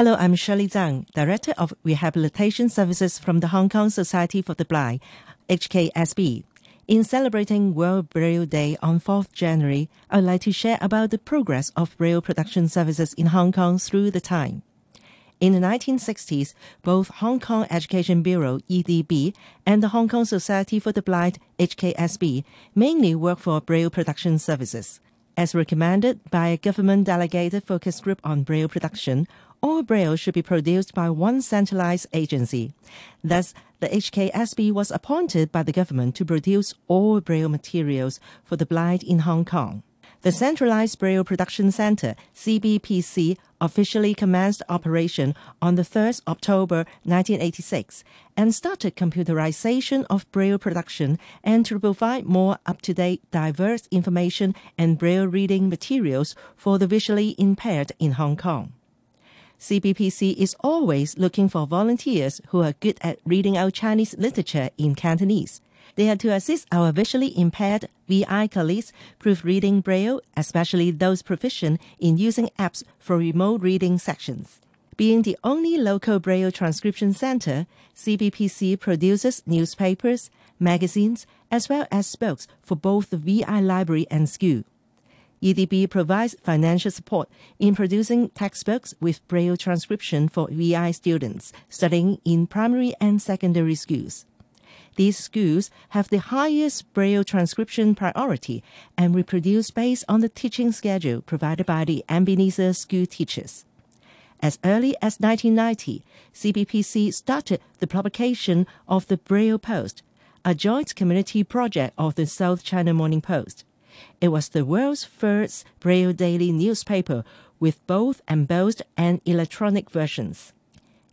Hello, I'm Shirley Tsang, Director of Rehabilitation Services from the Hong Kong Society for the Blind, HKSB. In celebrating World Braille Day on 4th January, I would like to share about the progress of Braille production services in Hong Kong through the time. In the 1960s, both Hong Kong Education Bureau, EDB, and the Hong Kong Society for the Blind, HKSB, mainly worked for Braille production services. As recommended by a government-delegated focus group on Braille production, all Braille should be produced by one centralized agency. Thus, the HKSB was appointed by the government to produce all Braille materials for the blind in Hong Kong. The Centralized Braille Production Center, CBPC, officially commenced operation on the 3rd October 1986 and started computerization of Braille production and to provide more up-to-date, diverse information and Braille reading materials for the visually impaired in Hong Kong. CBPC is always looking for volunteers who are good at reading out Chinese literature in Cantonese. They are to assist our visually impaired VI colleagues proofreading Braille, especially those proficient in using apps for remote reading sections. Being the only local Braille transcription center, CBPC produces newspapers, magazines, as well as books for both the VI library and SKUW. EDB provides financial support in producing textbooks with Braille transcription for VI students studying in primary and secondary schools. These schools have the highest Braille transcription priority and reproduce based on the teaching schedule provided by the Ebenezer School teachers. As early as 1990, CBPC started the publication of the Braille Post, a joint community project of the South China Morning Post. It was the world's first Braille daily newspaper with both embossed and electronic versions.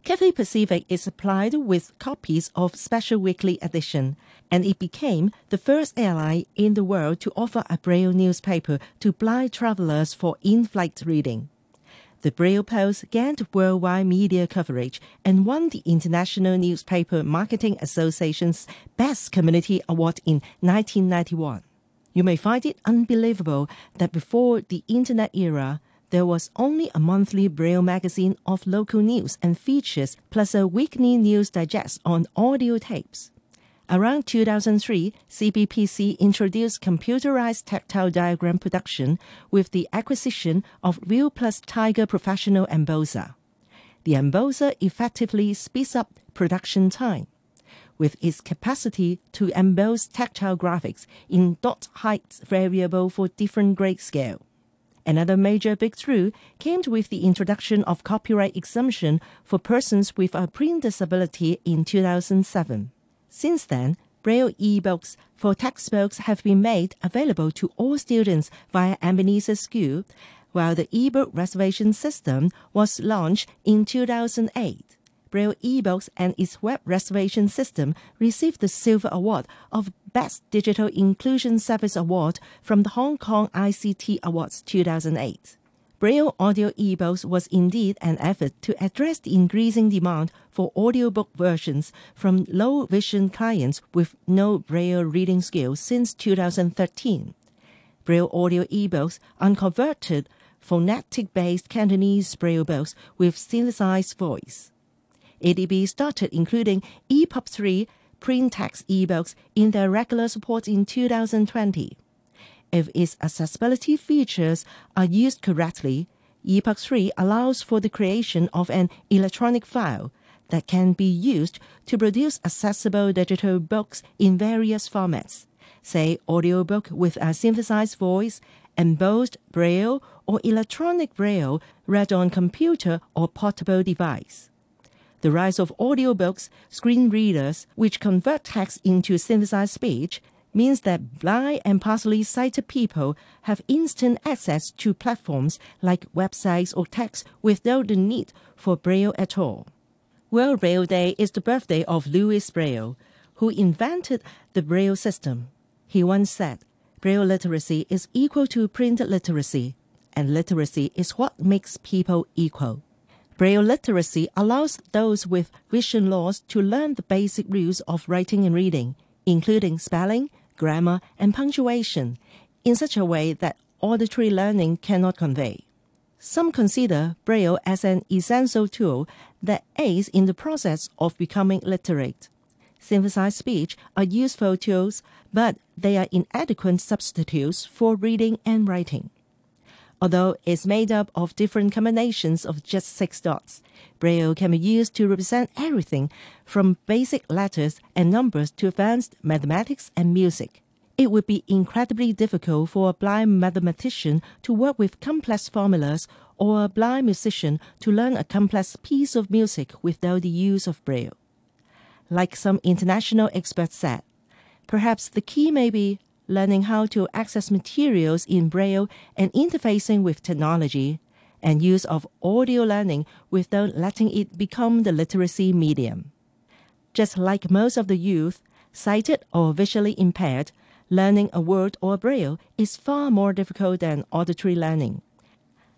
Cathay Pacific is supplied with copies of Special Weekly Edition, and it became the first airline in the world to offer a Braille newspaper to blind travelers for in-flight reading. The Braille Post gained worldwide media coverage and won the International Newspaper Marketing Association's Best Community Award in 1991. You may find it unbelievable that before the Internet era, there was only a monthly Braille magazine of local news and features plus a weekly news digest on audio tapes. Around 2003, CBPC introduced computerized tactile diagram production with the acquisition of ViewPlus Tiger Professional Embosser. The Embosser effectively speeds up production time. With its capacity to emboss tactile graphics in dot height variable for different grade scale. Another major breakthrough came with the introduction of copyright exemption for persons with a print disability in 2007. Since then, Braille e-books for textbooks have been made available to all students via Ebenezer School, while the e-book reservation system was launched in 2008. Braille e-books and its web reservation system received the Silver Award of Best Digital Inclusion Service Award from the Hong Kong ICT Awards 2008. Braille audio e-books was indeed an effort to address the increasing demand for audiobook versions from low-vision clients with no Braille reading skills since 2013. Braille audio e-books unconverted phonetic-based Cantonese Braille books with synthesized voice. ADB started including EPUB3 print text e-books in their regular support in 2020. If its accessibility features are used correctly, EPUB3 allows for the creation of an electronic file that can be used to produce accessible digital books in various formats, say audiobook with a synthesized voice, embossed Braille, or electronic Braille read on computer or portable device. The rise of audiobooks, screen readers, which convert text into synthesized speech, means that blind and partially sighted people have instant access to platforms like websites or text without the need for Braille at all. World Braille Day is the birthday of Louis Braille, who invented the Braille system. He once said, "Braille literacy is equal to printed literacy, and literacy is what makes people equal." Braille literacy allows those with vision loss to learn the basic rules of writing and reading, including spelling, grammar, and punctuation, in such a way that auditory learning cannot convey. Some consider Braille as an essential tool that aids in the process of becoming literate. Synthesized speech are useful tools, but they are inadequate substitutes for reading and writing. Although it's made up of different combinations of just six dots, Braille can be used to represent everything from basic letters and numbers to advanced mathematics and music. It would be incredibly difficult for a blind mathematician to work with complex formulas or a blind musician to learn a complex piece of music without the use of Braille. Like some international experts said, perhaps the key may be learning how to access materials in Braille and interfacing with technology, and use of audio learning without letting it become the literacy medium. Just like most of the youth, sighted or visually impaired, learning a word or Braille is far more difficult than auditory learning.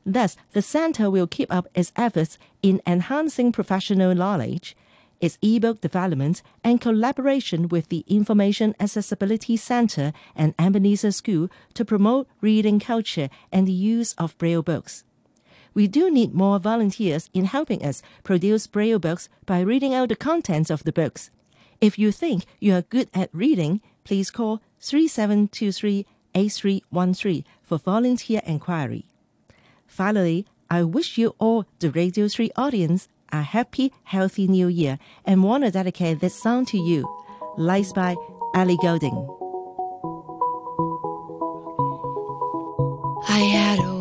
Thus, the Center will keep up its efforts in enhancing professional knowledge, its e-book development, and collaboration with the Information Accessibility Center and Ebenezer School to promote reading culture and the use of Braille books. We do need more volunteers in helping us produce Braille books by reading out the contents of the books. If you think you are good at reading, please call 3723-8313 for volunteer inquiry. Finally, I wish you all, the Radio 3 audience, a happy, healthy new year and want to dedicate this song to you. Lights by Ali Golding. I had a